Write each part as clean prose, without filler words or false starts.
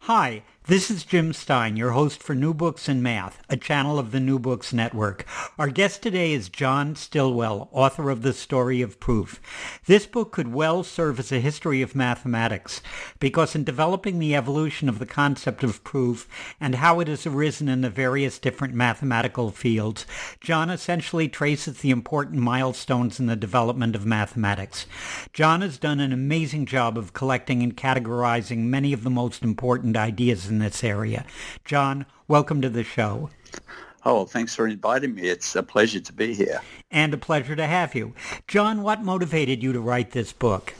Hi, this is Jim Stein, your host for New Books in Math, a channel of the New Books Network. Our guest today is John Stilwell, author of The Story of Proof. This book could well serve as a history of mathematics, because in developing the evolution of the concept of proof and how it has arisen in the various different mathematical fields, John essentially traces the important milestones in the development of mathematics. John has done an amazing job of collecting and categorizing many of the most important ideas in this area. John, welcome to the show. Oh, thanks for inviting me. It's a pleasure to be here. And a pleasure to have you. John, what motivated you to write this book?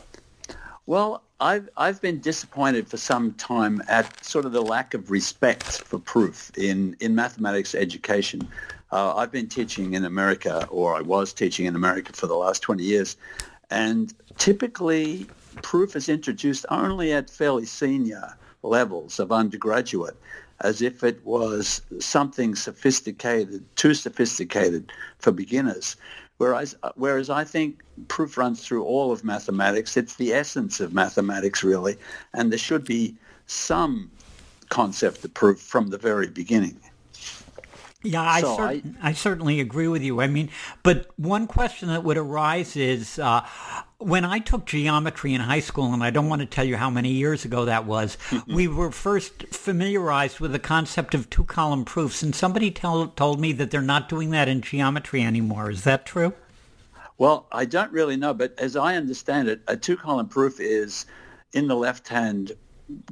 Well, I've been disappointed for some time at sort of the lack of respect for proof in mathematics education. I've been teaching in America, or I was teaching in America for the last 20 years, and typically proof is introduced only at fairly senior levels of undergraduate, as if it was something sophisticated, too sophisticated for beginners. Whereas I think proof runs through all of mathematics. It's the essence of mathematics, really, and there should be some concept of proof from the very beginning. Yeah, I certainly agree with you. I mean, but one question that would arise is, when I took geometry in high school, and I don't want to tell you how many years ago that was, we were first familiarized with the concept of two-column proofs, and somebody told me that they're not doing that in geometry anymore. Is that true? Well, I don't really know, but as I understand it, a two-column proof is in the left-hand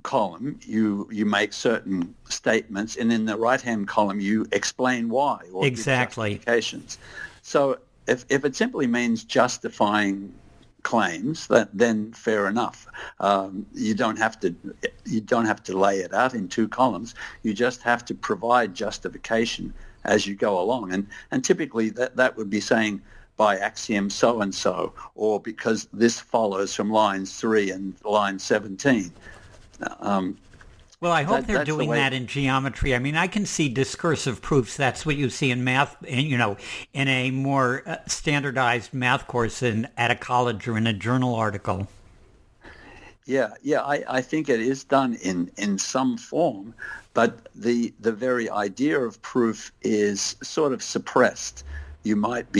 column, you make certain statements, and in the right-hand column, you explain why or exactly justifications. So if it simply means justifying claims, then fair enough. You don't have to lay it out in two columns. You just have to provide justification as you go along, and typically that would be saying, by axiom so and so, or because this follows from lines 3 and line 17. Well, I hope they're doing that in geometry. I mean, I can see discursive proofs. That's what you see in math, in a more standardized math course than at a college or in a journal article. Yeah, I think it is done in some form, but the very idea of proof is sort of suppressed. You might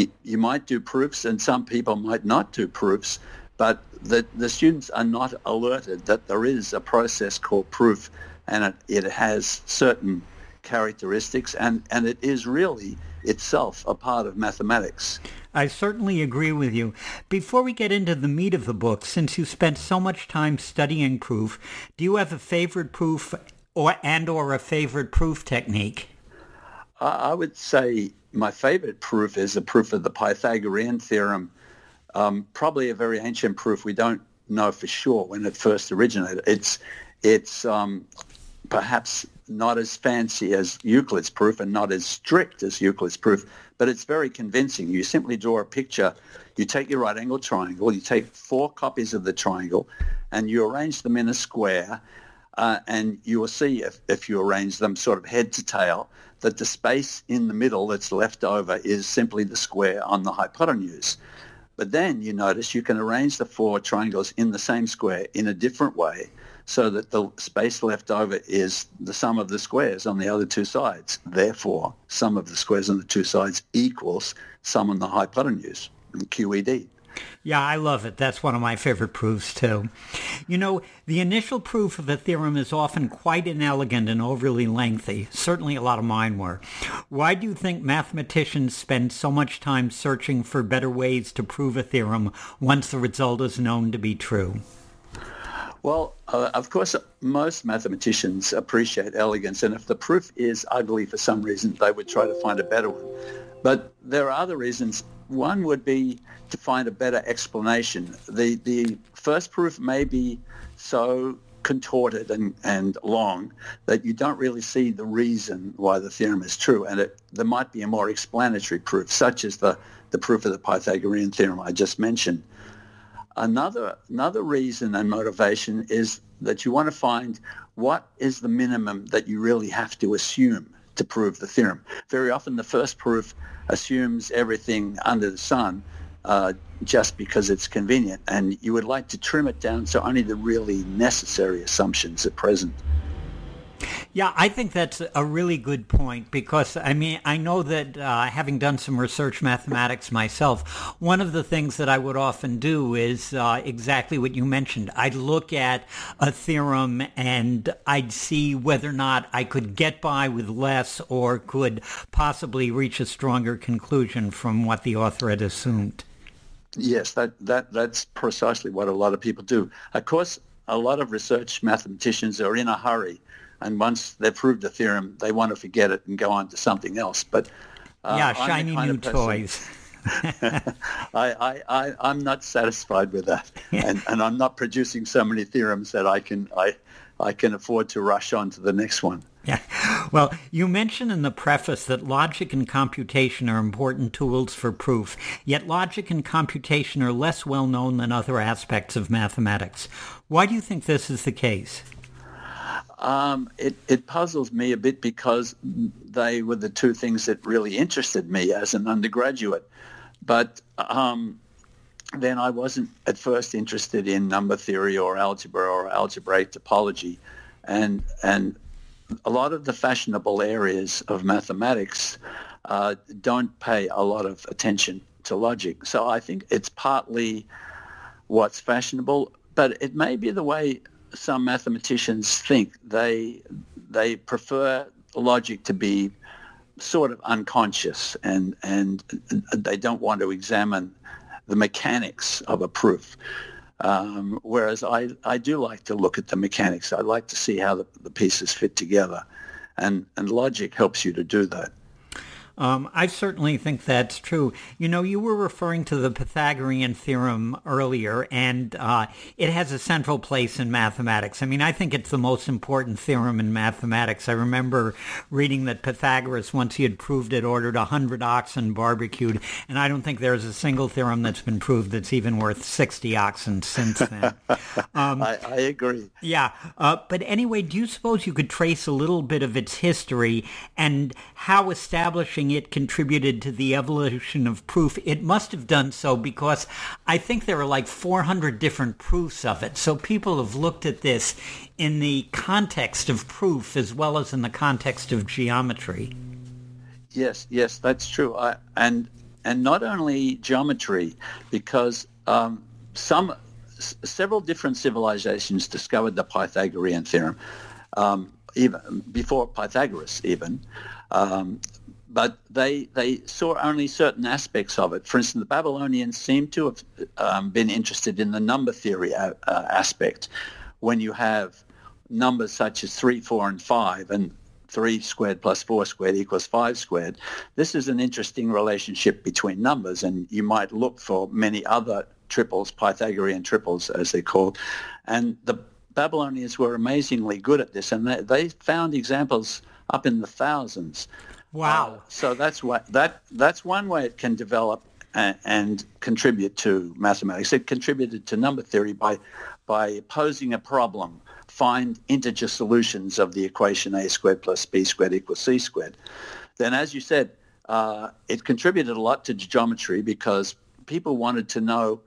do proofs, and some people might not do proofs, but the students are not alerted that there is a process called proof, and it has certain characteristics, and it is really itself a part of mathematics. I certainly agree with you. Before we get into the meat of the book, since you spent so much time studying proof, do you have a favorite proof or a favorite proof technique? I would say my favorite proof is the proof of the Pythagorean theorem. Probably a very ancient proof. We don't know for sure when it first originated. It's perhaps not as fancy as Euclid's proof and not as strict as Euclid's proof, but it's very convincing. You simply draw a picture. You take your right angle triangle. You take four copies of the triangle, and you arrange them in a square, and you will see if you arrange them sort of head to tail that the space in the middle that's left over is simply the square on the hypotenuse. But then you notice you can arrange the four triangles in the same square in a different way so that the space left over is the sum of the squares on the other two sides. Therefore, sum of the squares on the two sides equals sum on the hypotenuse, QED. Yeah, I love it. That's one of my favorite proofs, too. You know, the initial proof of a theorem is often quite inelegant and overly lengthy. Certainly a lot of mine were. Why do you think mathematicians spend so much time searching for better ways to prove a theorem once the result is known to be true? Well, of course, most mathematicians appreciate elegance, and if the proof is ugly for some reason, they would try to find a better one. But there are other reasons. One would be to find a better explanation. The first proof may be so contorted and long that you don't really see the reason why the theorem is true, and there might be a more explanatory proof, such as the proof of the Pythagorean theorem I just mentioned. Another reason and motivation is that you want to find what is the minimum that you really have to assume to prove the theorem. Very often the first proof assumes everything under the sun just because it's convenient, and you would like to trim it down so only the really necessary assumptions are present. Yeah, I think that's a really good point because, I mean, I know that having done some research mathematics myself, one of the things that I would often do is exactly what you mentioned. I'd look at a theorem and I'd see whether or not I could get by with less or could possibly reach a stronger conclusion from what the author had assumed. Yes, that's precisely what a lot of people do. Of course, a lot of research mathematicians are in a hurry. And once they've proved a theorem, they want to forget it and go on to something else. But shiny new toys. I'm not satisfied with that, and I'm not producing so many theorems that I can afford to rush on to the next one. Yeah. Well, you mention in the preface that logic and computation are important tools for proof, yet logic and computation are less well known than other aspects of mathematics. Why do you think this is the case? It puzzles me a bit because they were the two things that really interested me as an undergraduate. But then I wasn't at first interested in number theory or algebra or algebraic topology. And a lot of the fashionable areas of mathematics don't pay a lot of attention to logic. So I think it's partly what's fashionable, but it may be the way some mathematicians think. They prefer logic to be sort of unconscious, and they don't want to examine the mechanics of a proof, whereas I do like to look at the mechanics. I like to see how the pieces fit together, and logic helps you to do that. I certainly think that's true. You know, you were referring to the Pythagorean theorem earlier, and it has a central place in mathematics. I mean, I think it's the most important theorem in mathematics. I remember reading that Pythagoras, once he had proved it, ordered 100 oxen barbecued, and I don't think there's a single theorem that's been proved that's even worth 60 oxen since then. I agree. Yeah. But anyway, do you suppose you could trace a little bit of its history and how establishing it contributed to the evolution of proof? It must have done so because I think there are like 400 different proofs of it. So people have looked at this in the context of proof as well as in the context of geometry. Yes, that's true. And not only geometry, because several different civilizations discovered the Pythagorean theorem, even before Pythagoras even. But they saw only certain aspects of it. For instance, the Babylonians seem to have been interested in the number theory aspect. When you have numbers such as 3, 4, and 5, and 3 squared plus 4 squared equals 5 squared, this is an interesting relationship between numbers, and you might look for many other triples, Pythagorean triples as they're called. And the Babylonians were amazingly good at this, and they found examples up in the thousands. Wow! So that's one way it can develop and contribute to mathematics. It contributed to number theory by posing a problem, find integer solutions of the equation a squared plus b squared equals c squared. Then, as you said, it contributed a lot to geometry because people wanted to know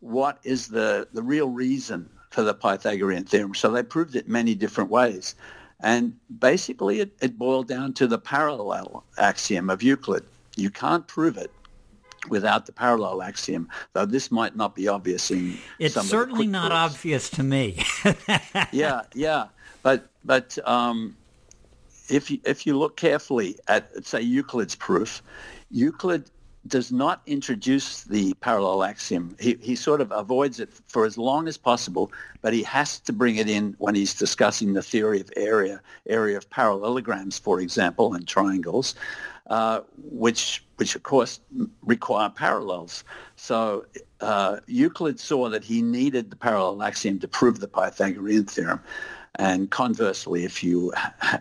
what is the real reason for the Pythagorean theorem. So they proved it many different ways. And basically, it boiled down to the parallel axiom of Euclid. You can't prove it without the parallel axiom, though this might not be obvious in it's some certainly not books. Obvious to me. yeah, but if you look carefully at, say, Euclid's proof, Euclid does not introduce the parallel axiom. He sort of avoids it for as long as possible, but he has to bring it in when he's discussing the theory of area of parallelograms, for example, and triangles, which of course require parallels. So Euclid saw that he needed the parallel axiom to prove the Pythagorean theorem. And conversely, if you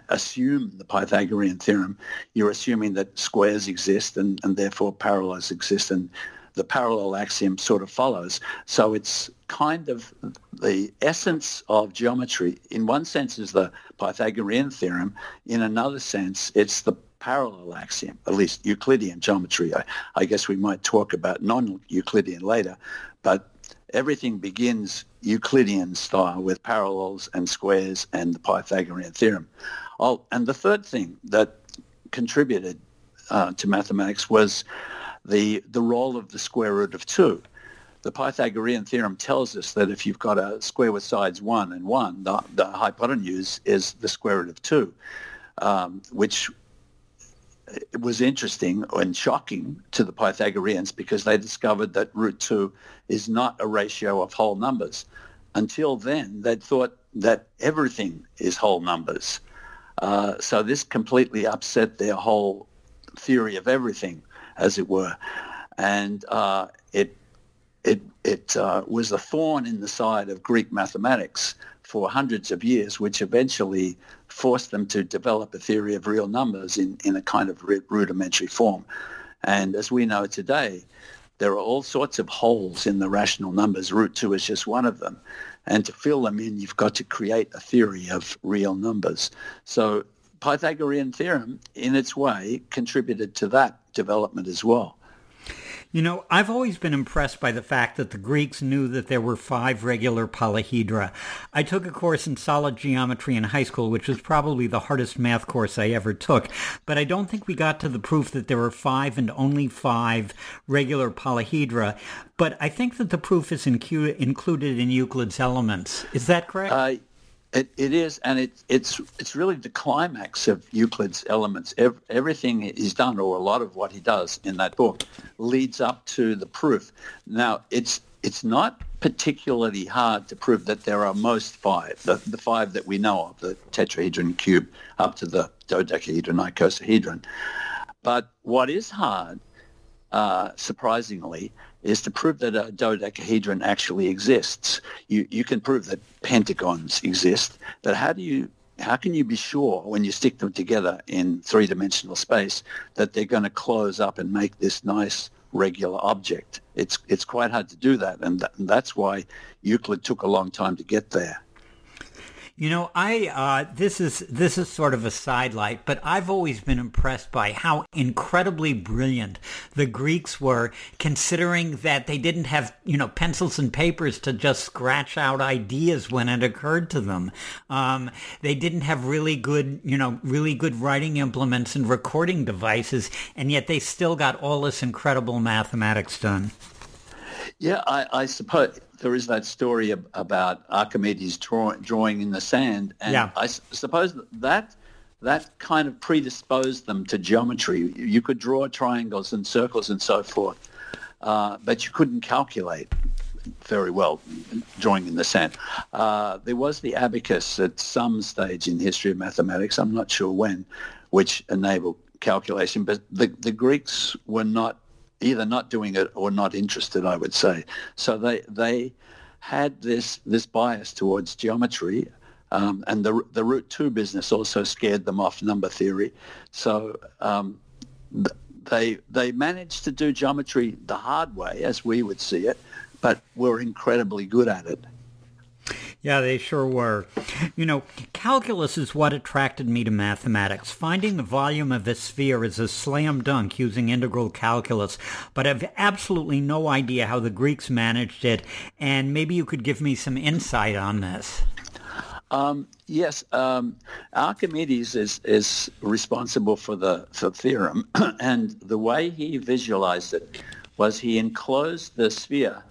assume the Pythagorean theorem, you're assuming that squares exist and therefore parallels exist, and the parallel axiom sort of follows. So it's kind of the essence of geometry. In one sense is the Pythagorean theorem. In another sense, it's the parallel axiom, at least Euclidean geometry. I guess we might talk about non-Euclidean later, but everything begins Euclidean style with parallels and squares and the Pythagorean theorem. And the third thing that contributed to mathematics was the role of the square root of 2. The Pythagorean theorem tells us that if you've got a square with sides 1 and 1, the hypotenuse is the square root of 2, which it was interesting and shocking to the Pythagoreans because they discovered that root 2 is not a ratio of whole numbers. Until then, they'd thought that everything is whole numbers. So this completely upset their whole theory of everything, as it were. And it was a thorn in the side of Greek mathematics for hundreds of years, which eventually forced them to develop a theory of real numbers in a kind of rudimentary form. And as we know today, there are all sorts of holes in the rational numbers. Root 2 is just one of them. And to fill them in, you've got to create a theory of real numbers. So Pythagorean theorem, in its way, contributed to that development as well. You know, I've always been impressed by the fact that the Greeks knew that there were 5 regular polyhedra. I took a course in solid geometry in high school, which was probably the hardest math course I ever took, but I don't think we got to the proof that there were 5 and only 5 regular polyhedra, but I think that the proof is included in Euclid's Elements. Is that correct? It is, and it's really the climax of Euclid's Elements. Everything he's done, or a lot of what he does in that book, leads up to the proof. Now, it's not particularly hard to prove that there are most 5, the 5 that we know of, the tetrahedron cube up to the dodecahedron, icosahedron. But what is hard, surprisingly, is to prove that a dodecahedron actually exists. You can prove that pentagons exist, but how can you be sure when you stick them together in three-dimensional space that they're going to close up and make this nice regular object? It's quite hard to do that, and that's why Euclid took a long time to get there. You know, this is sort of a sidelight, but I've always been impressed by how incredibly brilliant the Greeks were, considering that they didn't have, pencils and papers to just scratch out ideas when it occurred to them. They didn't have really good writing implements and recording devices, and yet they still got all this incredible mathematics done. Yeah, I suppose there is that story about Archimedes drawing in the sand, and yeah. I suppose that kind of predisposed them to geometry. You could draw triangles and circles and so forth, but you couldn't calculate very well drawing in the sand. There was the abacus at some stage in the history of mathematics, I'm not sure when, which enabled calculation, but the Greeks were not either not doing it or not interested, I would say. So they had this bias towards geometry, and the root 2 business also scared them off number theory. So they managed to do geometry the hard way, as we would see it, but were incredibly good at it. Yeah, they sure were. You know, calculus is what attracted me to mathematics. Finding the volume of a sphere is a slam dunk using integral calculus, but I've absolutely no idea how the Greeks managed it, and maybe you could give me some insight on this. Yes, Archimedes is responsible for the theorem, and the way he visualized it was he enclosed the sphere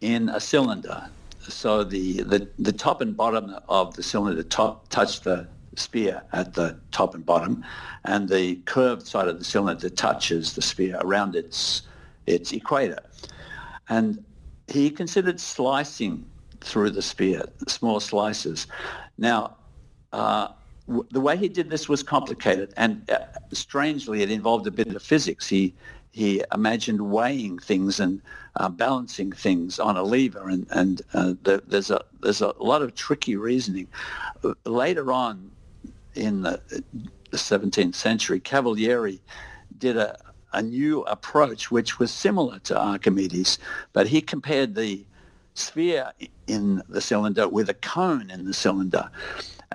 in a cylinder. So the top and bottom of the cylinder touched the sphere at the top and bottom, and the curved side of the cylinder touches the sphere around its equator. And he considered slicing through the sphere, small slices. Now, the way he did this was complicated, and strangely, it involved a bit of physics. He imagined weighing things and balancing things on a lever, and there's a lot of tricky reasoning. Later on in the 17th century, Cavalieri did a new approach which was similar to Archimedes, but he compared the sphere in the cylinder with a cone in the cylinder.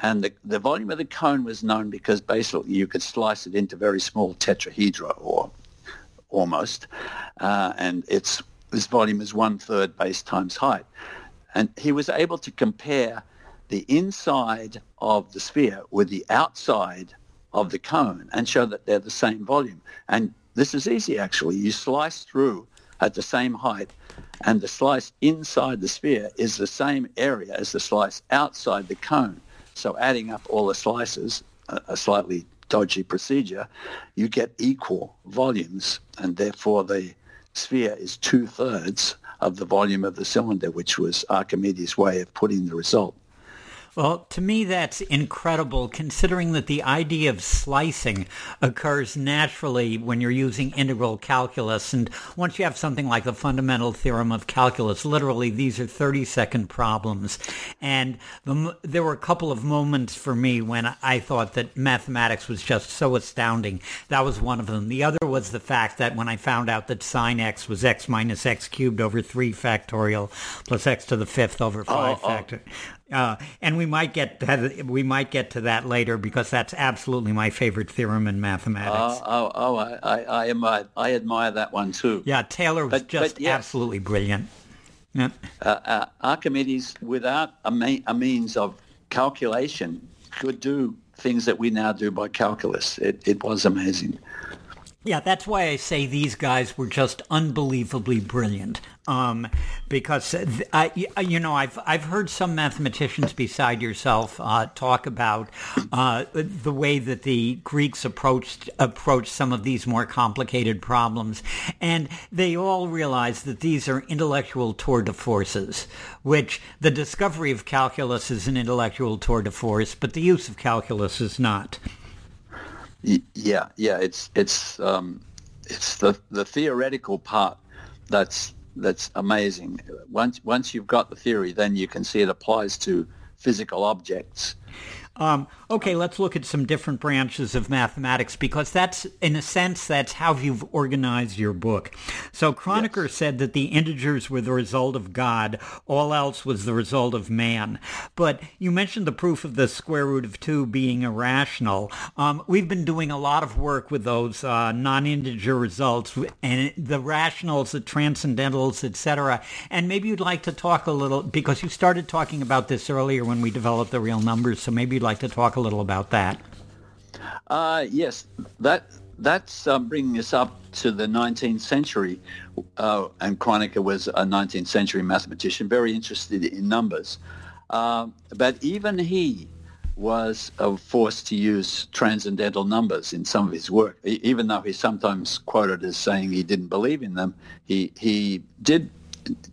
And the volume of the cone was known because basically you could slice it into very small tetrahedra or almost, and its volume is 1/3 base times height. And he was able to compare the inside of the sphere with the outside of the cone and show that they're the same volume. And this is easy, actually. You slice through at the same height, and the slice inside the sphere is the same area as the slice outside the cone. So adding up all the slices, a slightly dodgy procedure, you get equal volumes, and therefore the sphere is 2/3 of the volume of the cylinder, which was Archimedes' way of putting the result. Well, to me, that's incredible, considering that the idea of slicing occurs naturally when you're using integral calculus. And once you have something like the fundamental theorem of calculus, literally these are 30-second problems. And there were a couple of moments for me when I thought that mathematics was just so astounding. That was one of them. The other was the fact that when I found out that sine x was x minus x cubed over 3 factorial plus x to the 5th over 5 factorial. And we might get to that later, because that's absolutely my favorite theorem in mathematics. I admire that one too. Yeah, Taylor was absolutely brilliant. Yeah. Archimedes, without a means of calculation, could do things that we now do by calculus. It was amazing. Yeah, that's why I say these guys were just unbelievably brilliant. Because I've heard some mathematicians beside yourself talk about the way that the Greeks approached some of these more complicated problems, and they all realized that these are intellectual tour de forces, which the discovery of calculus is an intellectual tour de force, but the use of calculus is not. Yeah, it's the theoretical part that's amazing. Once you've got the theory, then you can see it applies to physical objects. Okay, let's look at some different branches of mathematics, because that's, in a sense, that's how you've organized your book. So Kronecker said that the integers were the result of God, all else was the result of man. But you mentioned the proof of the square root of 2 being irrational. We've been doing a lot of work with those non-integer results, and the rationals, the transcendentals, etc. And maybe you'd like to talk a little, because you started talking about this earlier when we developed the real numbers, so maybe you'd like to talk a little about that. Yes, that's bringing us up to the 19th century, and Kronecker was a 19th century mathematician, very interested in numbers. But even he was forced to use transcendental numbers in some of his work, even though he's sometimes quoted as saying he didn't believe in them. He did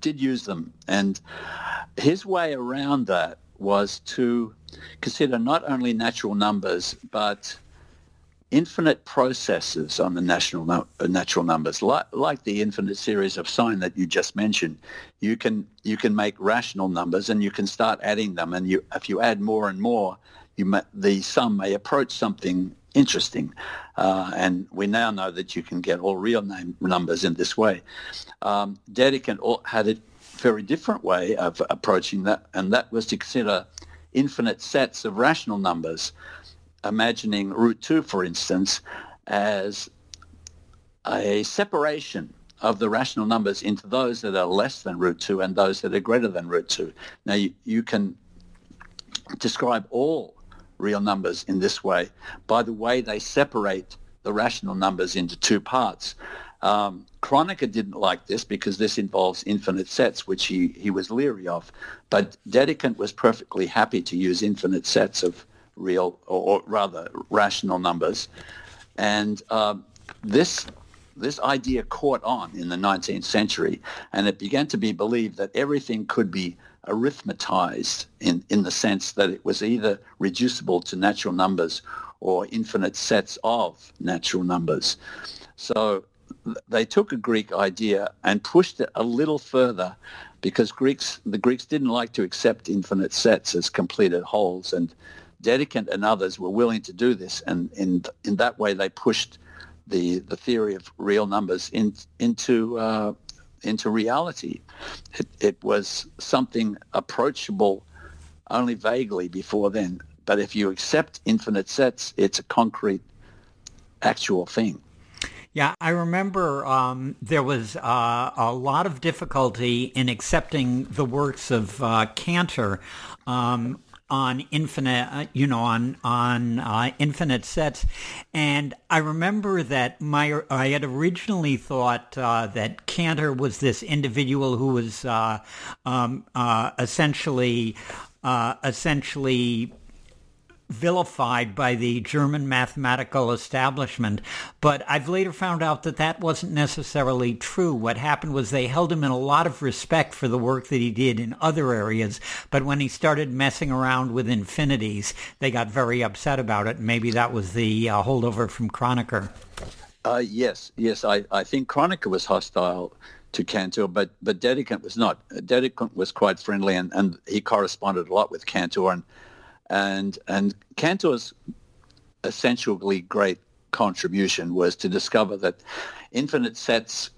use them, and his way around that was to consider not only natural numbers but infinite processes on the natural numbers, like the infinite series of sine that you just mentioned. You can make rational numbers, and you can start adding them, and if you add more and more, the sum may approach something interesting. And we now know that you can get all real numbers in this way. Dedekind had a very different way of approaching that, and that was to consider infinite sets of rational numbers, imagining root 2, for instance, as a separation of the rational numbers into those that are less than root 2 and those that are greater than root 2. Now, you can describe all real numbers in this way by the way they separate the rational numbers into two parts. Kronecker didn't like this because this involves infinite sets, which he was leery of. But Dedekind was perfectly happy to use infinite sets of real, or rather rational numbers. And this idea caught on in the 19th century, and it began to be believed that everything could be arithmetized in the sense that it was either reducible to natural numbers or infinite sets of natural numbers. So they took a Greek idea and pushed it a little further, because the Greeks didn't like to accept infinite sets as completed wholes, and Dedekind and others were willing to do this, and in that way they pushed the theory of real numbers into reality. It was something approachable only vaguely before then, but if you accept infinite sets, it's a concrete, actual thing. Yeah, I remember there was a lot of difficulty in accepting the works of Cantor on infinite, infinite sets, and I remember that I had originally thought that Cantor was this individual who was essentially vilified by the German mathematical establishment, but I've later found out that that wasn't necessarily true. What happened was they held him in a lot of respect for the work that he did in other areas, but when he started messing around with infinities, they got very upset about it. Maybe that was the holdover from Kronecker. Yes. I think Kronecker was hostile to Cantor, but Dedekind was not. Dedekind was quite friendly, and he corresponded a lot with Cantor, and Cantor's essentially great contribution was to discover that infinite sets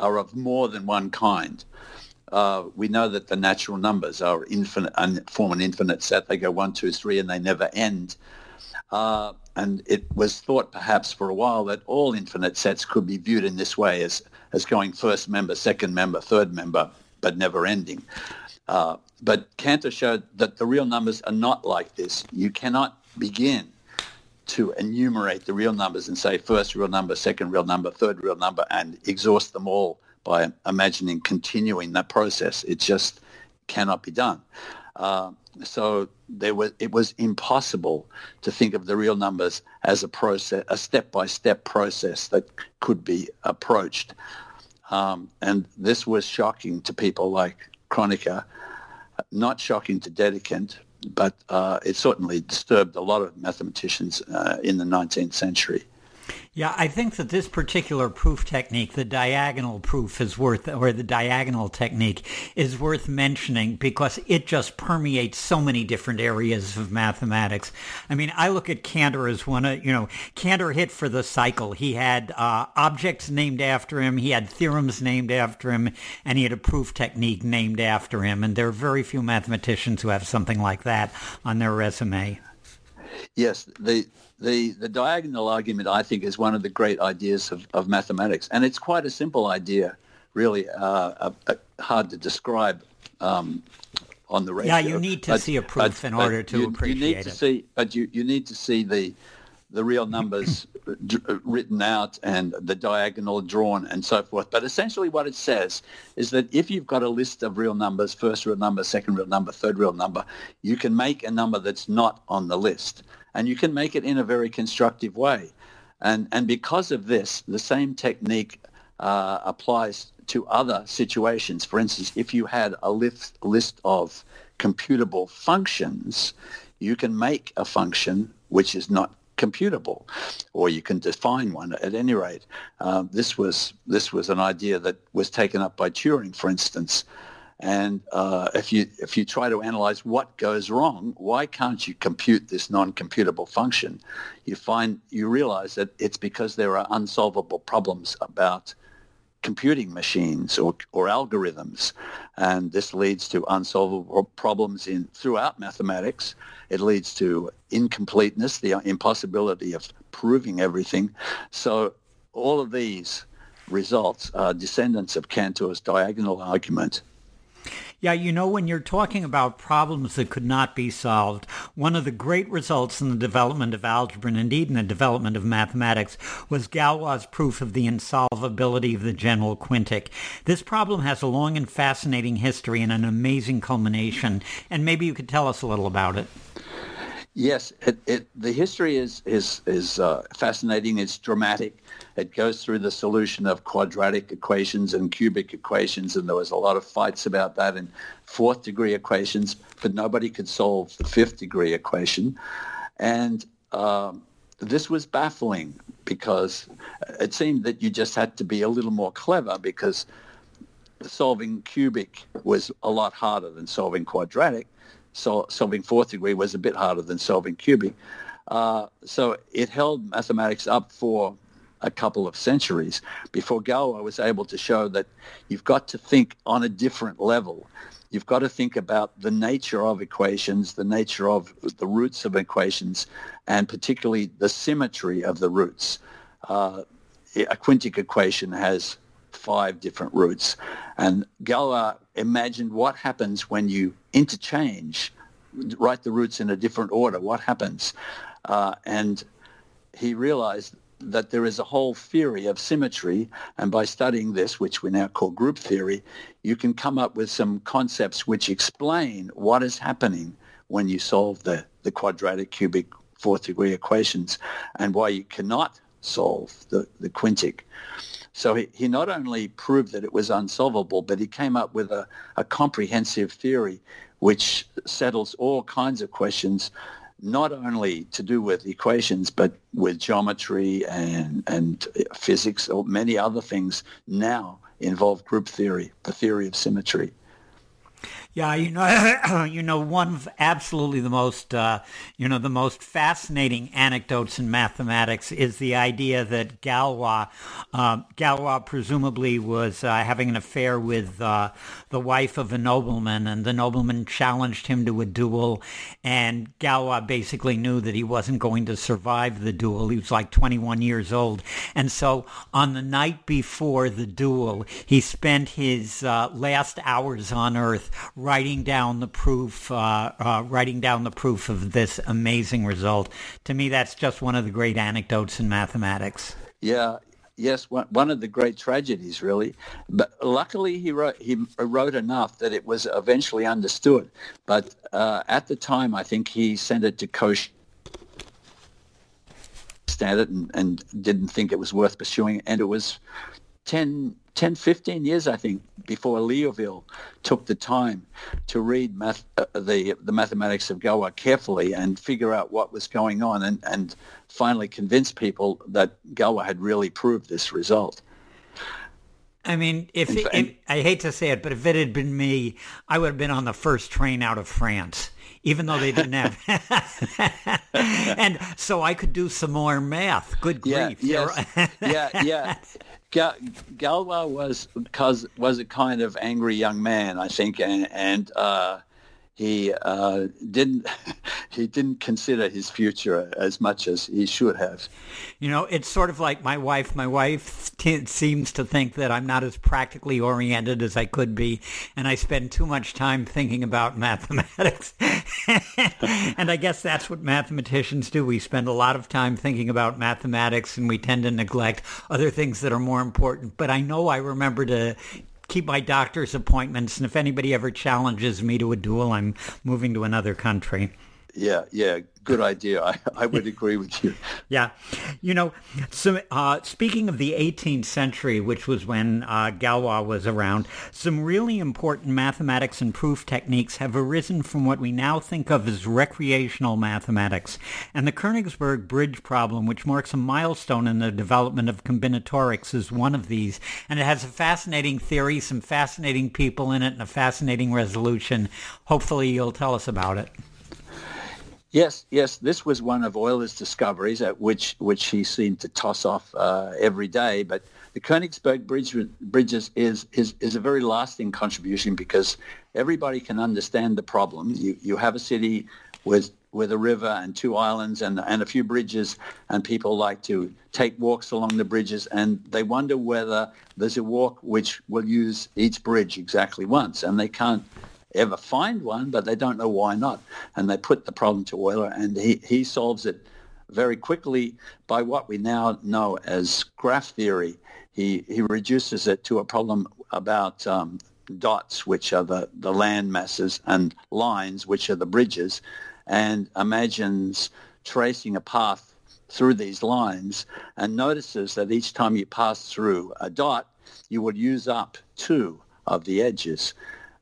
are of more than one kind. We know that the natural numbers are infinite and form an infinite set. They go 1, 2, 3, and they never end. And it was thought perhaps for a while that all infinite sets could be viewed in this way, as going first member, second member, third member, but never ending. But Cantor showed that the real numbers are not like this. You cannot begin to enumerate the real numbers and say first real number, second real number, third real number, and exhaust them all by imagining continuing that process. It just cannot be done. So it was impossible to think of the real numbers as a process, a step-by-step process that could be approached. And this was shocking to people like Kronecker, not shocking to Dedekind, but it certainly disturbed a lot of mathematicians in the 19th century. Yeah, I think that this particular proof technique, the diagonal proof the diagonal technique, is worth mentioning because it just permeates so many different areas of mathematics. I mean, I look at Cantor as Cantor hit for the cycle. He had objects named after him, he had theorems named after him, and he had a proof technique named after him. And there are very few mathematicians who have something like that on their resume. Yes, the diagonal argument, I think, is one of the great ideas of mathematics. And it's quite a simple idea, really hard to describe on the ratio. Yeah, you need to see a proof in order to appreciate it. You need to see the real numbers written out and the diagonal drawn and so forth. But essentially what it says is that if you've got a list of real numbers, first real number, second real number, third real number, you can make a number that's not on the list. And you can make it in a very constructive way. And because of this, the same technique applies to other situations. For instance, if you had a list of computable functions, you can make a function which is not computable, or you can define one. At any rate, this was an idea that was taken up by Turing, for instance. And if you try to analyze what goes wrong, why can't you compute this non-computable function? You realize that it's because there are unsolvable problems about computing machines or algorithms, and this leads to unsolvable problems throughout mathematics. It leads to incompleteness, the impossibility of proving everything. So all of these results are descendants of Cantor's diagonal argument. Yeah, you know, when you're talking about problems that could not be solved, one of the great results in the development of algebra, and indeed in the development of mathematics, was Galois' proof of the insolvability of the general quintic. This problem has a long and fascinating history and an amazing culmination, and maybe you could tell us a little about it. Yes, the history is fascinating. It's dramatic. It goes through the solution of quadratic equations and cubic equations, and there was a lot of fights about that in fourth-degree equations, but nobody could solve the fifth-degree equation. And this was baffling because it seemed that you just had to be a little more clever because solving cubic was a lot harder than solving quadratic. So solving fourth degree was a bit harder than solving cubic. So it held mathematics up for a couple of centuries before Galois was able to show that you've got to think on a different level. You've got to think about the nature of equations, the nature of the roots of equations, and particularly the symmetry of the roots. A quintic equation has five different roots, and Galois imagined what happens when you interchange, write the roots in a different order, what happens? And he realized that there is a whole theory of symmetry, and by studying this, which we now call group theory, you can come up with some concepts which explain what is happening when you solve the quadratic, cubic, fourth degree equations, and why you cannot solve the quintic. So he not only proved that it was unsolvable, but he came up with a comprehensive theory which settles all kinds of questions, not only to do with equations, but with geometry and physics, or many other things now involve group theory, the theory of symmetry. Yeah, one of absolutely the most, the most fascinating anecdotes in mathematics is the idea that Galois presumably was having an affair with the wife of a nobleman, and the nobleman challenged him to a duel, and Galois basically knew that he wasn't going to survive the duel. He was like 21 years old, and so on the night before the duel, he spent his last hours on Earth writing down the proof of this amazing result. To me, that's just one of the great anecdotes in mathematics. Yeah, yes, one of the great tragedies, really. But luckily, he wrote enough that it was eventually understood. But at the time, I think he sent it to Koch, understand it, and didn't think it was worth pursuing. And it was 10-15 years, I think, before Liouville took the time to read the mathematics of Galois carefully and figure out what was going on and finally convince people that Galois had really proved this result. I mean, I hate to say it, but if it had been me, I would have been on the first train out of France, even though they didn't have. And so I could do some more math. Good grief. Yes. Yeah. Galois was a kind of angry young man, I think, and he didn't consider his future as much as he should have. You know, it's sort of like my wife. My wife seems to think that I'm not as practically oriented as I could be, and I spend too much time thinking about mathematics. And I guess that's what mathematicians do. We spend a lot of time thinking about mathematics, and we tend to neglect other things that are more important. But I know I remember to keep my doctor's appointments, and if anybody ever challenges me to a duel, I'm moving to another country. Yeah, good idea. I would agree with you. Yeah. So speaking of the 18th century, which was when Galois was around, some really important mathematics and proof techniques have arisen from what we now think of as recreational mathematics. And the Königsberg bridge problem, which marks a milestone in the development of combinatorics, is one of these. And it has a fascinating theory, some fascinating people in it, and a fascinating resolution. Hopefully you'll tell us about it. Yes. This was one of Euler's discoveries, at which he seemed to toss off every day. But the Königsberg bridges is a very lasting contribution because everybody can understand the problem. You have a city with a river and two islands and a few bridges, and people like to take walks along the bridges, and they wonder whether there's a walk which will use each bridge exactly once, and they can't ever find one, but they don't know why not. And they put the problem to Euler, and he solves it very quickly by what we now know as graph theory. He reduces it to a problem about dots, which are the land masses, and lines, which are the bridges, and imagines tracing a path through these lines, and notices that each time you pass through a dot, you would use up two of the edges.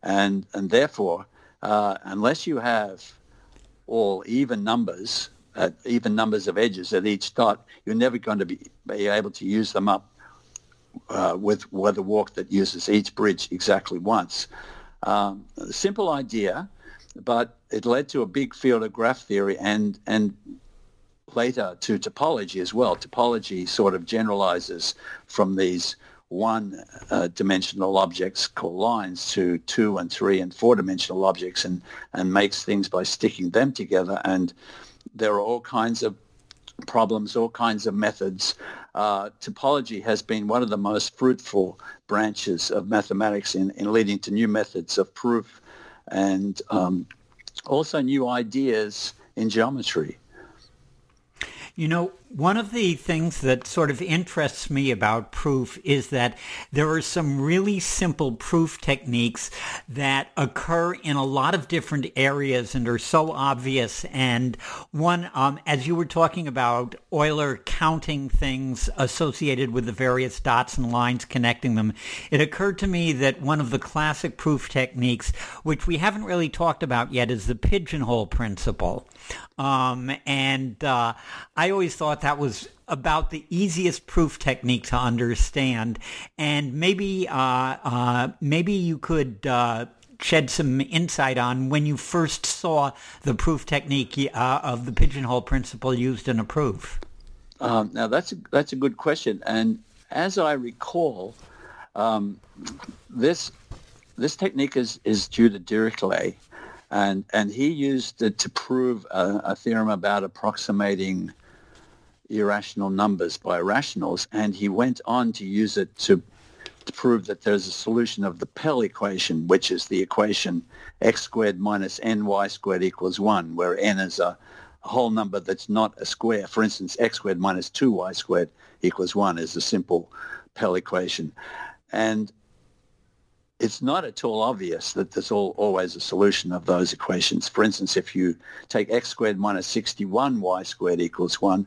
And therefore, unless you have all even numbers of edges at each dot, you're never going to be able to use them up with a walk that uses each bridge exactly once. Simple idea, but it led to a big field of graph theory and later to topology as well. Topology sort of generalizes from these one-dimensional objects called lines to two- and three- and four-dimensional objects and makes things by sticking them together. And there are all kinds of problems, all kinds of methods. Topology has been one of the most fruitful branches of mathematics in leading to new methods of proof and also new ideas in geometry. You know, one of the things that sort of interests me about proof is that there are some really simple proof techniques that occur in a lot of different areas and are so obvious. And one, as you were talking about, Euler counting things associated with the various dots and lines connecting them, it occurred to me that one of the classic proof techniques, which we haven't really talked about yet, is the pigeonhole principle. And I always thought that was about the easiest proof technique to understand. And maybe you could shed some insight on when you first saw the proof technique of the pigeonhole principle used in a proof. Now, that's a good question. And as I recall, this technique is due to Dirichlet. And he used it to prove a theorem about approximating irrational numbers by rationals, and he went on to use it to prove that there's a solution of the Pell equation, which is the equation x squared minus ny squared equals 1, where n is a whole number that's not a square. For instance, x squared minus 2y squared equals 1 is a simple Pell equation. And it's not at all obvious that there's always a solution of those equations. For instance, if you take x squared minus 61y squared equals 1,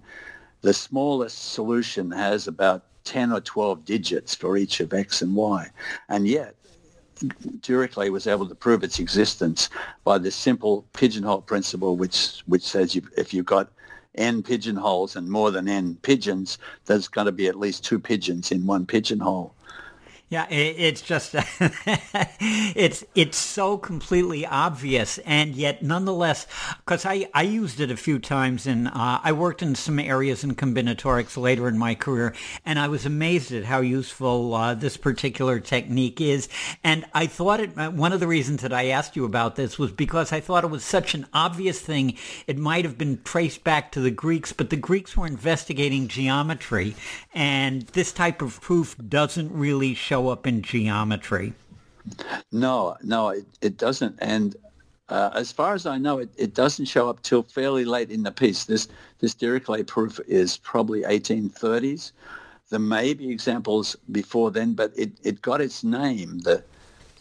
the smallest solution has about 10 or 12 digits for each of x and y. And yet, Dirichlet was able to prove its existence by this simple pigeonhole principle, which says if you've got n pigeonholes and more than n pigeons, there's going to be at least two pigeons in one pigeonhole. Yeah, it's just, it's so completely obvious, and yet nonetheless, because I used it a few times, and I worked in some areas in combinatorics later in my career, and I was amazed at how useful this particular technique is. And I thought one of the reasons that I asked you about this was because I thought it was such an obvious thing. It might have been traced back to the Greeks, but the Greeks were investigating geometry, and this type of proof doesn't really show up in geometry. No, it doesn't. And as far as I know, it doesn't show up till fairly late in the piece. This Dirichlet proof is probably 1830s. There may be examples before then, but it got its name, the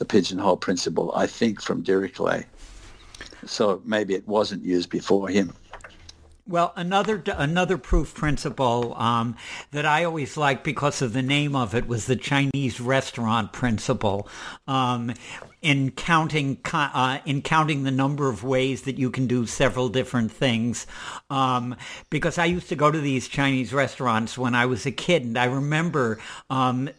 pigeonhole principle, I think, from Dirichlet. So maybe it wasn't used before him. Well, another proof principle that I always liked because of the name of it was the Chinese restaurant principle. In counting the number of ways that you can do several different things, because I used to go to these Chinese restaurants when I was a kid, and I remember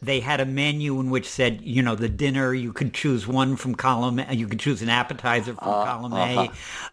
they had a menu in which said, you know, the dinner, you could choose one from column A, you could choose an appetizer from column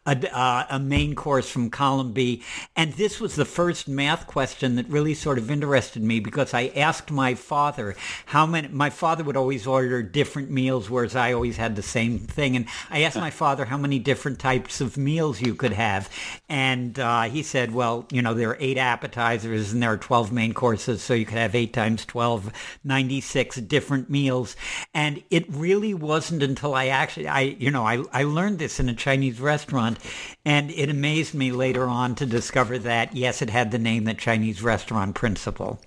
A, a main course from column B, And this was the first math question that really sort of interested me, because I asked my father how many, my father would always order different meals, whereas I always had the same thing. And I asked my father how many different types of meals you could have. And he said, well, you know, there are 8 appetizers and there are 12 main courses, so you could have 8 times 12, 96 different meals. And it really wasn't until I actually, I learned this in a Chinese restaurant, and it amazed me later on to discover that, yes, it had the name, the Chinese restaurant principle.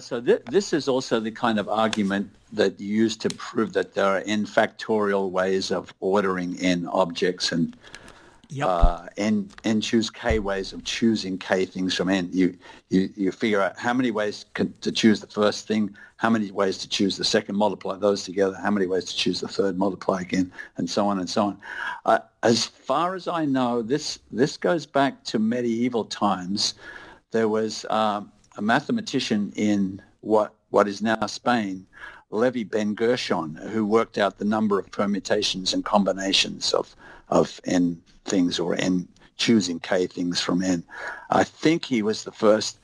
So this is also the kind of argument that you use to prove that there are n factorial ways of ordering n objects, and and choose k ways of choosing k things from n. You figure out how many ways to choose the first thing, how many ways to choose the second, multiply those together, how many ways to choose the third, multiply again, and so on and so on. As far as I know, this goes back to medieval times. There was a mathematician in what is now Spain, Levi Ben Gershon, who worked out the number of permutations and combinations of n things, or n choosing k things from n. I think he was the first,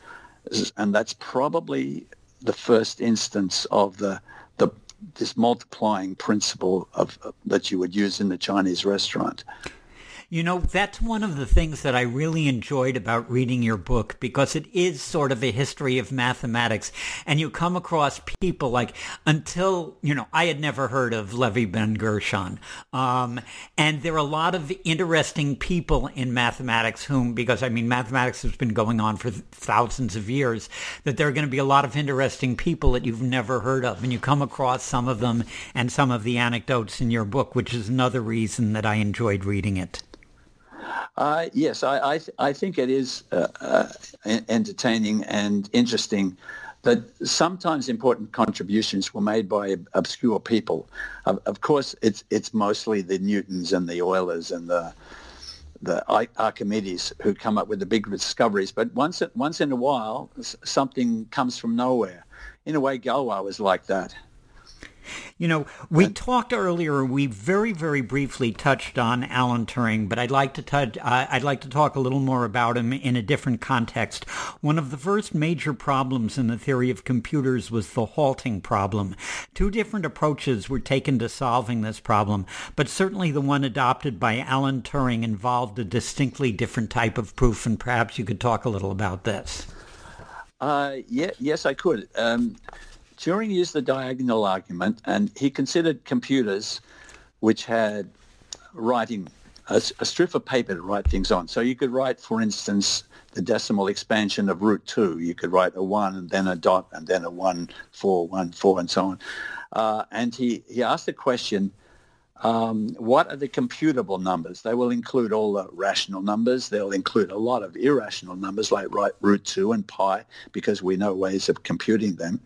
and that's probably the first instance of this multiplying principle of that you would use in the Chinese restaurant. You know, that's one of the things that I really enjoyed about reading your book, because it is sort of a history of mathematics, and you come across people like, until, you know, I had never heard of Levi Ben Gershon. And there are a lot of interesting people in mathematics whom, because I mean, mathematics has been going on for thousands of years, that there are going to be a lot of interesting people that you've never heard of. And you come across some of them and some of the anecdotes in your book, which is another reason that I enjoyed reading it. Yes, I think it is entertaining and interesting that sometimes important contributions were made by obscure people. Of course, it's mostly the Newtons and the Eulers and the Archimedes who come up with the big discoveries. But once in a while, something comes from nowhere. In a way, Galois was like that. You know, we talked earlier. We very, very briefly touched on Alan Turing, but I'd like to talk a little more about him in a different context. One of the first major problems in the theory of computers was the halting problem. 2 different approaches were taken to solving this problem, but certainly the one adopted by Alan Turing involved a distinctly different type of proof, and perhaps you could talk a little about this. Yes, I could. Turing used the diagonal argument, and he considered computers which had writing, a strip of paper to write things on. So you could write, for instance, the decimal expansion of root 2. You could write a 1 and then a dot and then a 1, 4, 1, 4, and so on. And he asked the question, what are the computable numbers? They will include all the rational numbers. They'll include a lot of irrational numbers like root 2 and pi, because we know ways of computing them.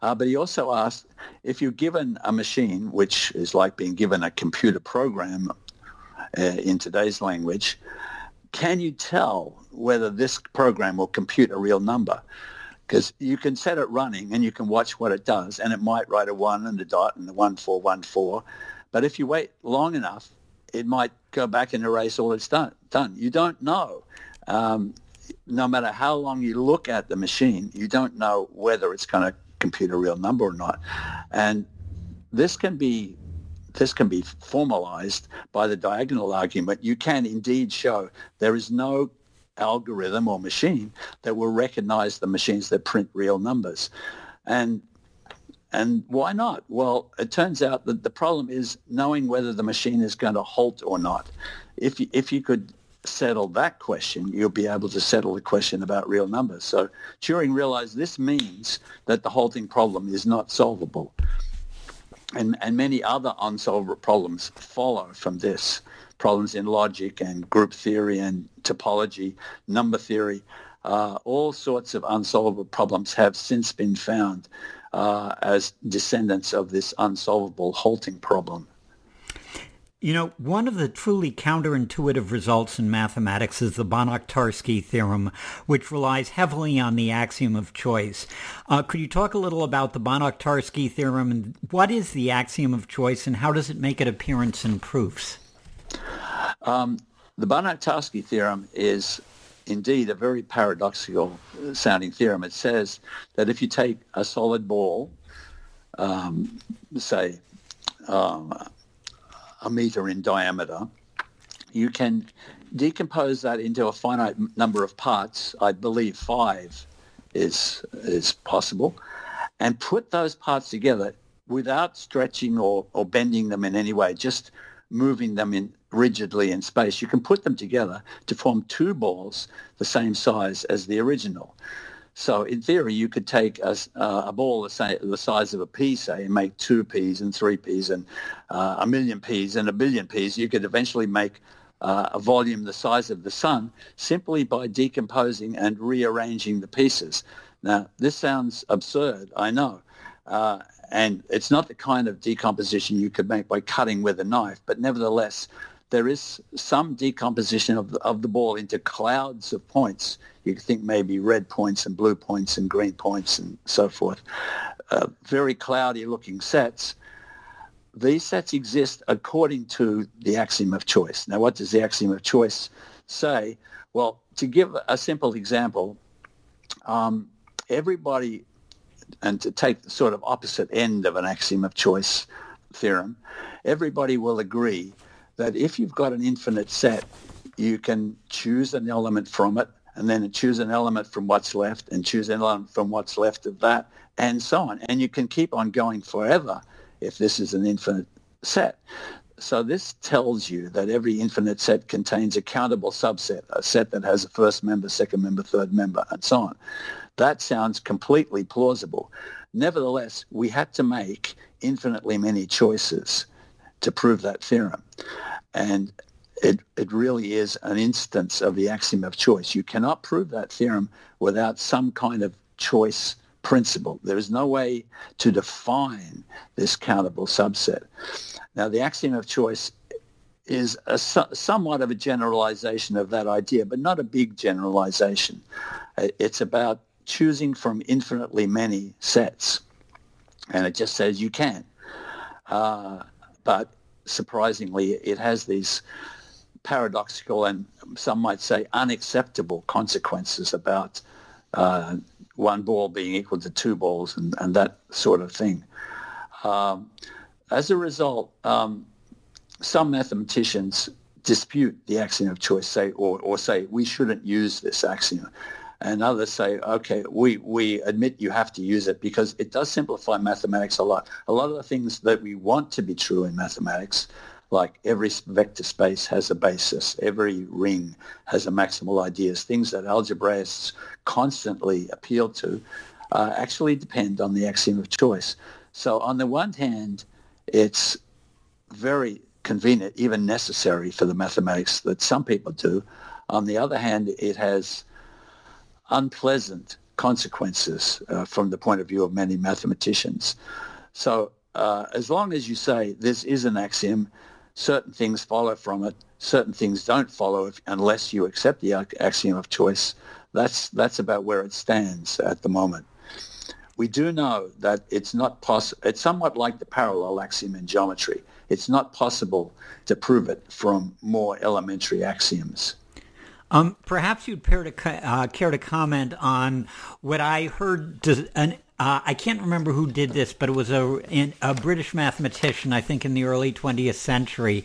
But he also asked, if you're given a machine, which is like being given a computer program in today's language, can you tell whether this program will compute a real number? Because you can set it running and you can watch what it does, and it might write a 1 and a dot and a 1, 4, 1, 4. But if you wait long enough, it might go back and erase all it's done. You don't know. No matter how long you look at the machine, you don't know whether it's going to compute a real number or not. And this can be formalized by the diagonal argument. You can indeed show there is no algorithm or machine that will recognize the machines that print real numbers. And why not? Well, it turns out that the problem is knowing whether the machine is going to halt or not. If you could settle that question, you'll be able to settle the question about real numbers. So Turing realized this means that the halting problem is not solvable. And many other unsolvable problems follow from this. Problems in logic and group theory and topology, number theory, all sorts of unsolvable problems have since been found as descendants of this unsolvable halting problem. You know, one of the truly counterintuitive results in mathematics is the Banach-Tarski theorem, which relies heavily on the axiom of choice. Could you talk a little about the Banach-Tarski theorem, and what is the axiom of choice, and how does it make an appearance in proofs? The Banach-Tarski theorem is indeed a very paradoxical sounding theorem. It says that if you take a solid ball, say a meter in diameter, you can decompose that into a finite number of parts. I believe 5 is possible, and put those parts together without stretching or bending them in any way, just moving them in rigidly in space. You can put them together to form 2 balls the same size as the original. So in theory, you could take a ball the size of a pea, say, and make 2 peas and 3 peas and 1 million peas and 1 billion peas. You could eventually make a volume the size of the sun simply by decomposing and rearranging the pieces. Now, this sounds absurd, I know. And it's not the kind of decomposition you could make by cutting with a knife, but nevertheless, there is some decomposition of the ball into clouds of points. You could think maybe red points and blue points and green points and so forth. Very cloudy-looking sets. These sets exist according to the axiom of choice. Now, what does the axiom of choice say? Well, to give a simple example, everybody... and to take the sort of opposite end of an axiom of choice theorem, everybody will agree that if you've got an infinite set, you can choose an element from it, and then choose an element from what's left, and choose an element from what's left of that, and so on. And you can keep on going forever if this is an infinite set. So this tells you that every infinite set contains a countable subset, a set that has a first member, second member, third member, and so on. That sounds completely plausible. Nevertheless, we had to make infinitely many choices to prove that theorem. And it really is an instance of the axiom of choice. You cannot prove that theorem without some kind of choice principle. There is no way to define this countable subset. Now, the axiom of choice is somewhat of a generalization of that idea, but not a big generalization. It's about choosing from infinitely many sets, and it just says you can. But surprisingly, it has these paradoxical and some might say unacceptable consequences about one ball being equal to 2 balls and that sort of thing. As a result, some mathematicians dispute the axiom of choice, say we shouldn't use this axiom. And others say, okay, we admit you have to use it because it does simplify mathematics a lot. A lot of the things that we want to be true in mathematics, like every vector space has a basis, every ring has a maximal ideas, things that algebraists constantly appeal to, actually depend on the axiom of choice. So on the one hand, it's very convenient, even necessary for the mathematics that some people do. On the other hand, it has unpleasant consequences from the point of view of many mathematicians. So as long as you say this is an axiom, certain things follow from it, certain things don't follow unless you accept the axiom of choice. That's about where it stands at the moment. We do know that it's not possible. It's somewhat like the parallel axiom in geometry. It's not possible to prove it from more elementary axioms. Perhaps you'd care to comment on what I heard. I can't remember who did this, but it was a British mathematician, I think in the early 20th century.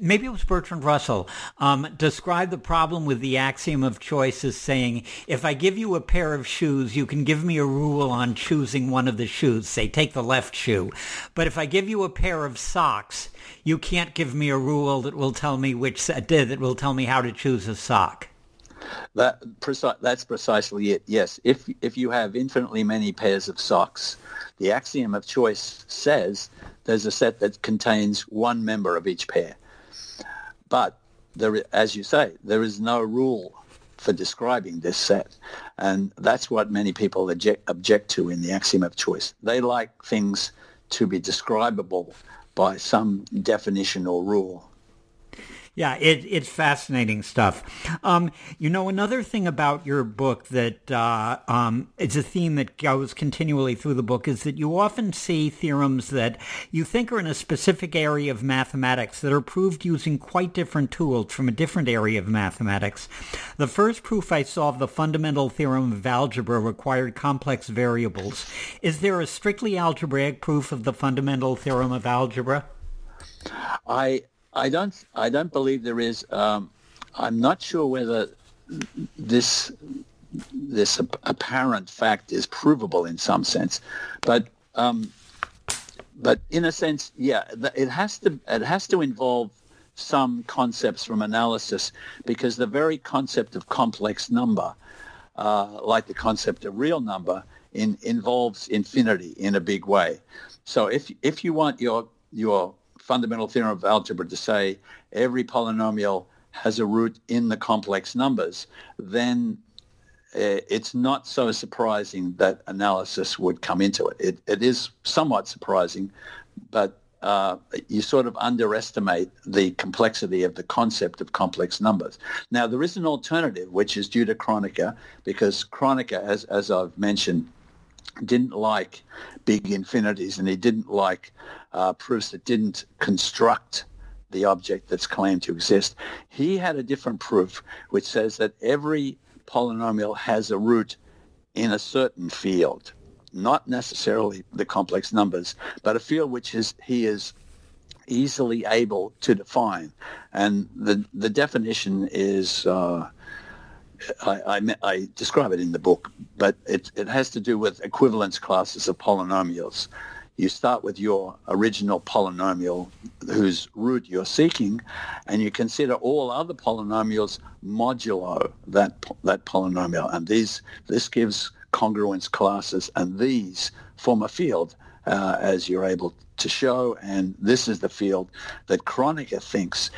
Maybe it was Bertrand Russell. Described the problem with the axiom of choice as saying, if I give you a pair of shoes, you can give me a rule on choosing one of the shoes. Say, take the left shoe. But if I give you a pair of socks, you can't give me a rule that will tell me how to choose a sock. That's precisely it, yes. If you have infinitely many pairs of socks, the axiom of choice says there's a set that contains one member of each pair. But, as you say, there is no rule for describing this set. And that's what many people object to in the axiom of choice. They like things to be describable by some definition or rule. Yeah, it's fascinating stuff. Another thing about your book that it's a theme that goes continually through the book is that you often see theorems that you think are in a specific area of mathematics that are proved using quite different tools from a different area of mathematics. The first proof I saw of the fundamental theorem of algebra required complex variables. Is there a strictly algebraic proof of the fundamental theorem of algebra? I don't believe there is. I'm not sure whether this apparent fact is provable in some sense, but in a sense, yeah, it has to involve some concepts from analysis, because the very concept of complex number, like the concept of real number, involves infinity in a big way. So if you want your fundamental theorem of algebra to say every polynomial has a root in the complex numbers, then it's not so surprising that analysis would come into it. It is somewhat surprising, but you sort of underestimate the complexity of the concept of complex numbers. Now, there is an alternative, which is due to Kronecker, because Kronecker, as I've mentioned, didn't like big infinities, and he didn't like proofs that didn't construct the object that's claimed to exist. He had a different proof which says that every polynomial has a root in a certain field, not necessarily the complex numbers, but a field which he is easily able to define. And the definition is... I describe it in the book, but it has to do with equivalence classes of polynomials. You start with your original polynomial whose root you're seeking, and you consider all other polynomials modulo that polynomial, and this gives congruence classes, and these form a field, as you're able to show, and this is the field that Kronecker thinks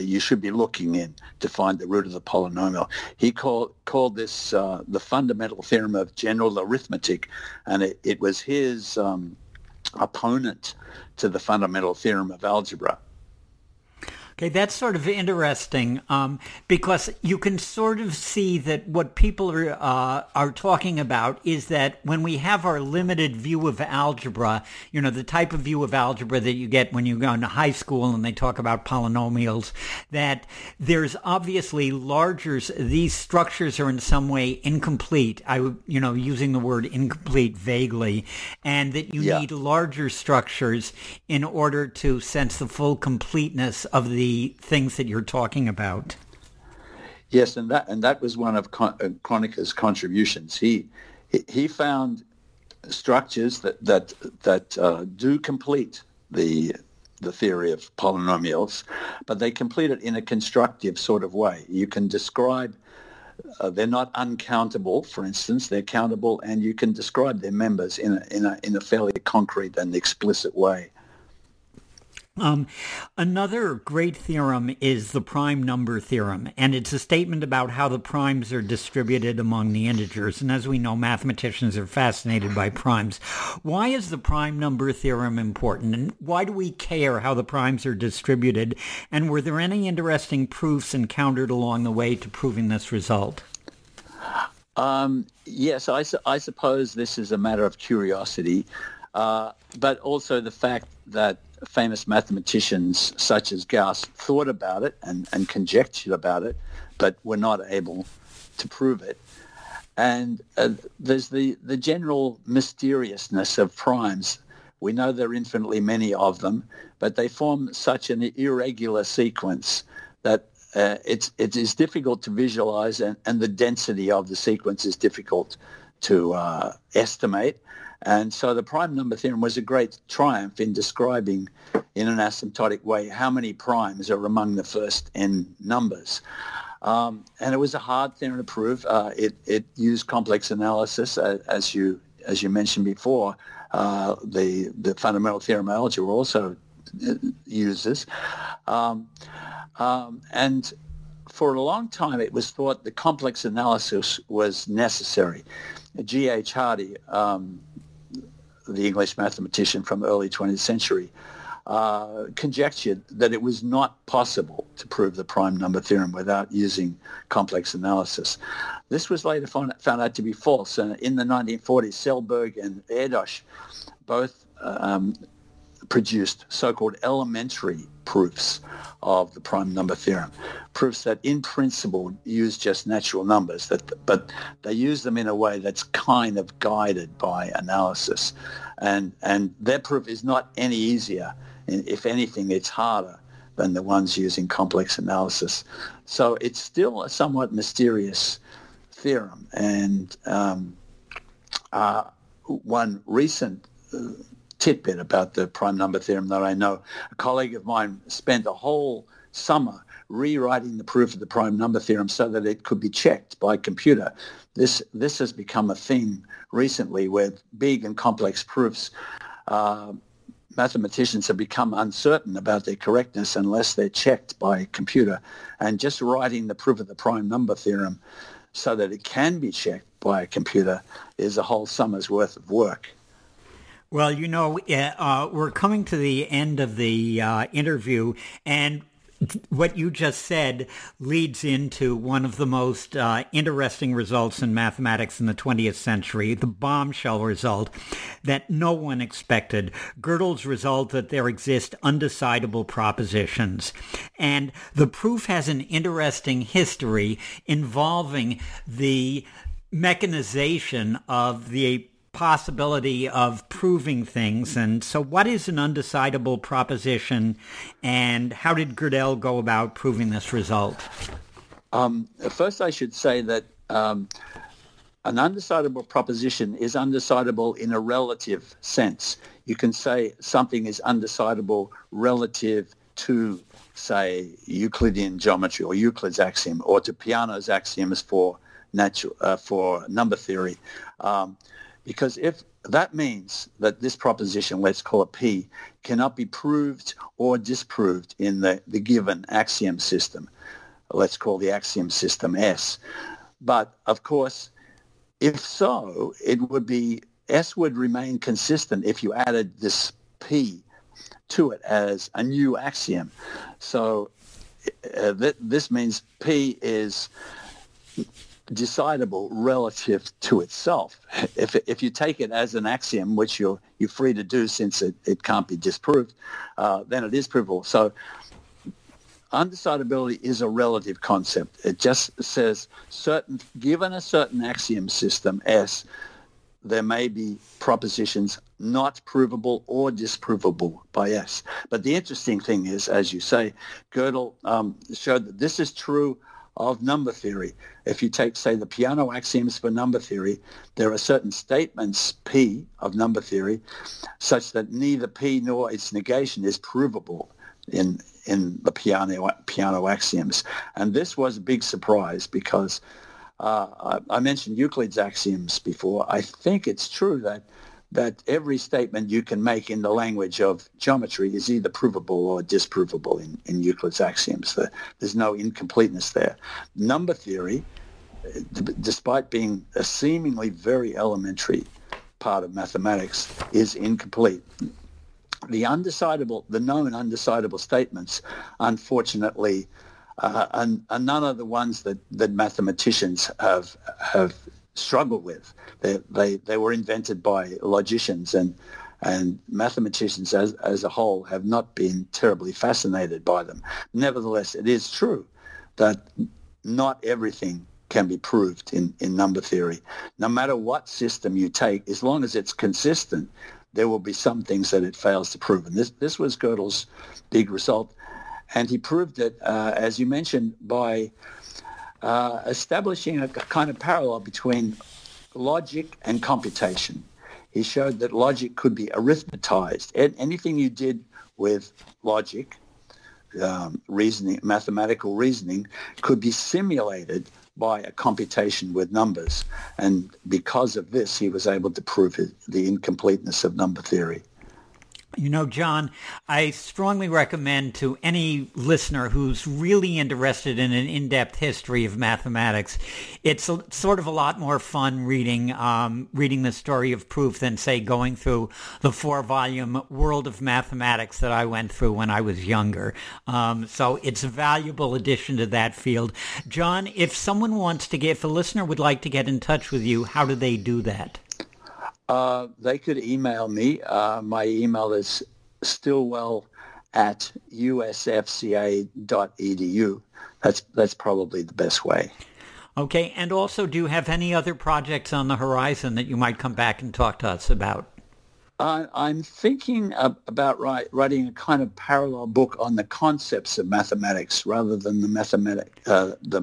you should be looking in to find the root of the polynomial. He called this the fundamental theorem of general arithmetic, and it was his opponent to the fundamental theorem of algebra. Okay, that's sort of interesting because you can sort of see that what people are talking about is that when we have our limited view of algebra, the type of view of algebra that you get when you go into high school and they talk about polynomials, that there's obviously these structures are in some way incomplete. Using the word incomplete vaguely, and that you need larger structures in order to sense the full completeness of the things that you're talking about. Yes, and that was one of Kronecker's contributions. He found structures that do complete the theory of polynomials, but they complete it in a constructive sort of way. You can describe. They're not uncountable, for instance. They're countable, and you can describe their members in a fairly concrete and explicit way. Another great theorem is the prime number theorem, and it's a statement about how the primes are distributed among the integers. And as we know, mathematicians are fascinated by primes. Why is the prime number theorem important, and why do we care how the primes are distributed? And were there any interesting proofs encountered along the way to proving this result? Yes, I suppose this is a matter of curiosity, but also the fact that famous mathematicians such as Gauss thought about it and conjectured about it, but were not able to prove it. And there's the general mysteriousness of primes. We know there are infinitely many of them, but they form such an irregular sequence that it is difficult to visualize, and the density of the sequence is difficult to estimate. And so the prime number theorem was a great triumph in describing in an asymptotic way how many primes are among the first n numbers. And it was a hard theorem to prove. It used complex analysis, as you mentioned before. The fundamental theorem of algebra also uses. And for a long time, it was thought the complex analysis was necessary. G.H. Hardy, the English mathematician from the early 20th century, conjectured that it was not possible to prove the prime number theorem without using complex analysis. This was later found out to be false. In the 1940s, Selberg and Erdos both produced so-called elementary proofs of the prime number theorem, proofs that in principle use just natural numbers, but they use them in a way that's kind of guided by analysis. And their proof is not any easier. If anything, it's harder than the ones using complex analysis. So it's still a somewhat mysterious theorem. And one recent tidbit about the prime number theorem that I know. A colleague of mine spent a whole summer rewriting the proof of the prime number theorem so that it could be checked by computer. This has become a thing recently where big and complex proofs, mathematicians have become uncertain about their correctness unless they're checked by computer. And just writing the proof of the prime number theorem so that it can be checked by a computer is a whole summer's worth of work. Well, you know, we're coming to the end of the interview, and what you just said leads into one of the most interesting results in mathematics in the 20th century, the bombshell result that no one expected, Gödel's result that there exist undecidable propositions. And the proof has an interesting history involving the mechanization of the possibility of proving things. And so what is an undecidable proposition, and how did Gödel go about proving this result? First, I should say that an undecidable proposition is undecidable in a relative sense. You can say something is undecidable relative to, say, Euclidean geometry or Euclid's axiom, or to Peano's axioms for number theory. Because if that means that this proposition, let's call it P, cannot be proved or disproved in the given axiom system, let's call the axiom system S. But, of course, if so, it would be, S would remain consistent if you added this P to it as a new axiom. So this means P is decidable relative to itself. If you take it as an axiom, which you're free to do since it can't be disproved, then it is provable. So undecidability is a relative concept. It just says given a certain axiom system S, there may be propositions not provable or disprovable by S. But the interesting thing is, as you say, Gödel showed that this is true of number theory. If you take, say, the Peano axioms for number theory, there are certain statements, P, of number theory, such that neither P nor its negation is provable in the Peano axioms. And this was a big surprise because I mentioned Euclid's axioms before. I think it's true that every statement you can make in the language of geometry is either provable or disprovable in Euclid's axioms. There's no incompleteness there. Number theory, despite being a seemingly very elementary part of mathematics, is incomplete. The known undecidable statements, unfortunately, are none of the ones that mathematicians have struggle with. They were invented by logicians, and mathematicians as a whole have not been terribly fascinated by them. Nevertheless, it is true that not everything can be proved in number theory. No matter what system you take, as long as it's consistent, there will be some things that it fails to prove. And this was Gödel's big result. And he proved it, as you mentioned, by establishing a kind of parallel between logic and computation. He showed that logic could be arithmetized. Anything you did with logic, reasoning, mathematical reasoning, could be simulated by a computation with numbers. And because of this, he was able to prove the incompleteness of number theory. You know, John, I strongly recommend to any listener who's really interested in an in-depth history of mathematics, it's sort of a lot more fun reading reading The Story of Proof than, say, going through the four-volume World of Mathematics that I went through when I was younger. So it's a valuable addition to that field. John, if someone wants to get, if a listener would like to get in touch with you, how do they do that? They could email me. My email is stillwell@usfca.edu. That's probably the best way. Okay. And also, do you have any other projects on the horizon that you might come back and talk to us about? I'm thinking about writing a kind of parallel book on the concepts of mathematics rather than the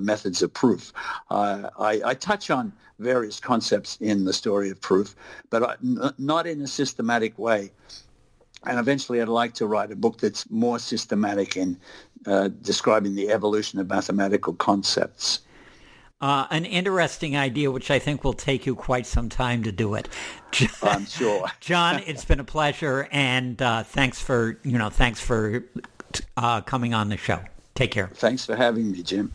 methods of proof. I touch on various concepts in The Story of Proof, but not in a systematic way. And eventually I'd like to write a book that's more systematic in describing the evolution of mathematical concepts. An interesting idea, which I think will take you quite some time to do it. I'm sure. John, it's been a pleasure, and thanks for coming on the show. Take care. Thanks for having me, Jim.